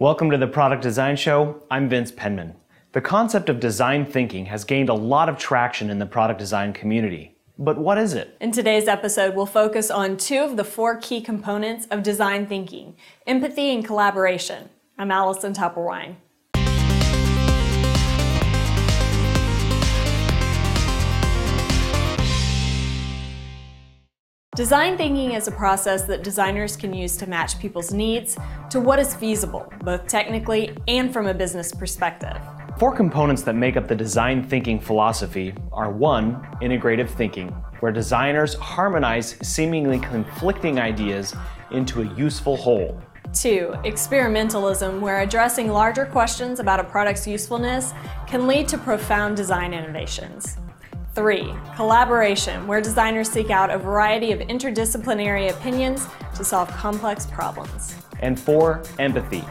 Welcome to the Product Design Show. I'm Vince Penman. The concept of design thinking has gained a lot of traction in the product design community. But what is it? In today's episode, we'll focus on two of the four key components of design thinking: empathy and collaboration. I'm Allison Topperwine. Design thinking is a process that designers can use to match people's needs to what is feasible, both technically and from a business perspective. Four components that make up the design thinking philosophy are: one, integrative thinking, where designers harmonize seemingly conflicting ideas into a useful whole. Two, experimentalism, where addressing larger questions about a product's usefulness can lead to profound design innovations. Three, collaboration, where designers seek out a variety of interdisciplinary opinions to solve complex problems. And four, empathy,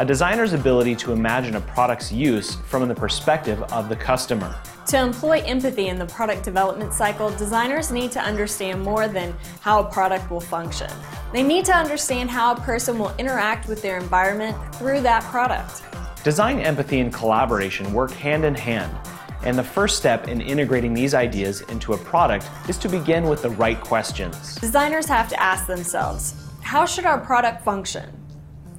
a designer's ability to imagine a product's use from the perspective of the customer. To employ empathy in the product development cycle, designers need to understand more than how a product will function. They need to understand how a person will interact with their environment through that product. Design, empathy, and collaboration work hand in hand. And the first step in integrating these ideas into a product is to begin with the right questions. Designers have to ask themselves, how should our product function?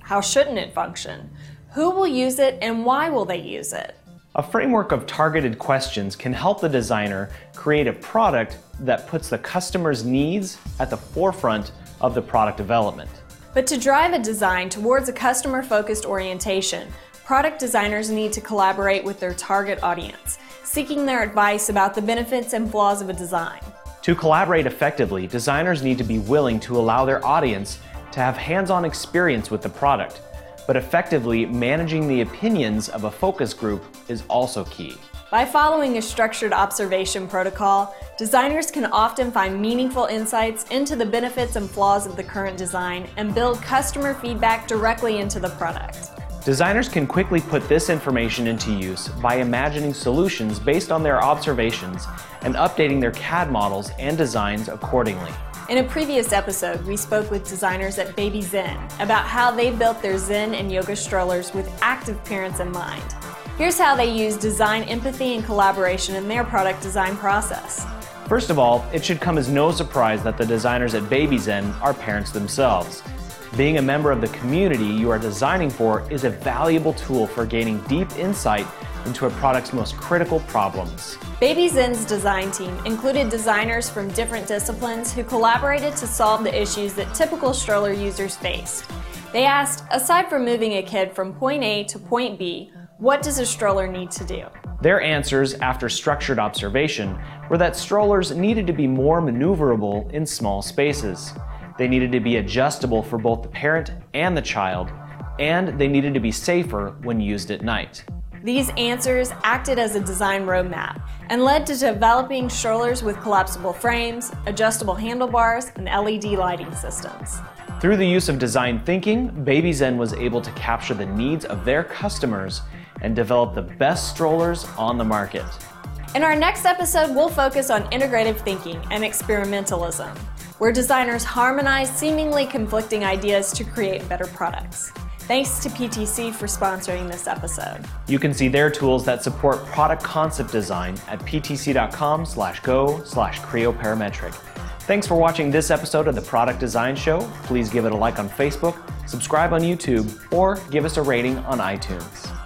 How shouldn't it function? Who will use it and why will they use it? A framework of targeted questions can help the designer create a product that puts the customer's needs at the forefront of the product development. But to drive a design towards a customer-focused orientation, product designers need to collaborate with their target audience, seeking their advice about the benefits and flaws of a design. To collaborate effectively, designers need to be willing to allow their audience to have hands-on experience with the product, but effectively managing the opinions of a focus group is also key. By following a structured observation protocol, designers can often find meaningful insights into the benefits and flaws of the current design and build customer feedback directly into the product. Designers can quickly put this information into use by imagining solutions based on their observations and updating their CAD models and designs accordingly. In a previous episode, we spoke with designers at BabyZen about how they built their Zen and yoga strollers with active parents in mind. Here's how they use design, empathy, and collaboration in their product design process. First of all, it should come as no surprise that the designers at BabyZen are parents themselves. Being a member of the community you are designing for is a valuable tool for gaining deep insight into a product's most critical problems. BabyZen's design team included designers from different disciplines who collaborated to solve the issues that typical stroller users faced. They asked, aside from moving a kid from point A to point B, what does a stroller need to do? Their answers, after structured observation, were that strollers needed to be more maneuverable in small spaces. They needed to be adjustable for both the parent and the child, and they needed to be safer when used at night. These answers acted as a design roadmap and led to developing strollers with collapsible frames, adjustable handlebars, and LED lighting systems. Through the use of design thinking, BabyZen was able to capture the needs of their customers and develop the best strollers on the market. In our next episode, we'll focus on integrative thinking and experimentalism, where designers harmonize seemingly conflicting ideas to create better products. Thanks to PTC for sponsoring this episode. You can see their tools that support product concept design at ptc.com/go/Creo Parametric. Thanks for watching this episode of the Product Design Show. Please give it a like on Facebook, subscribe on YouTube, or give us a rating on iTunes.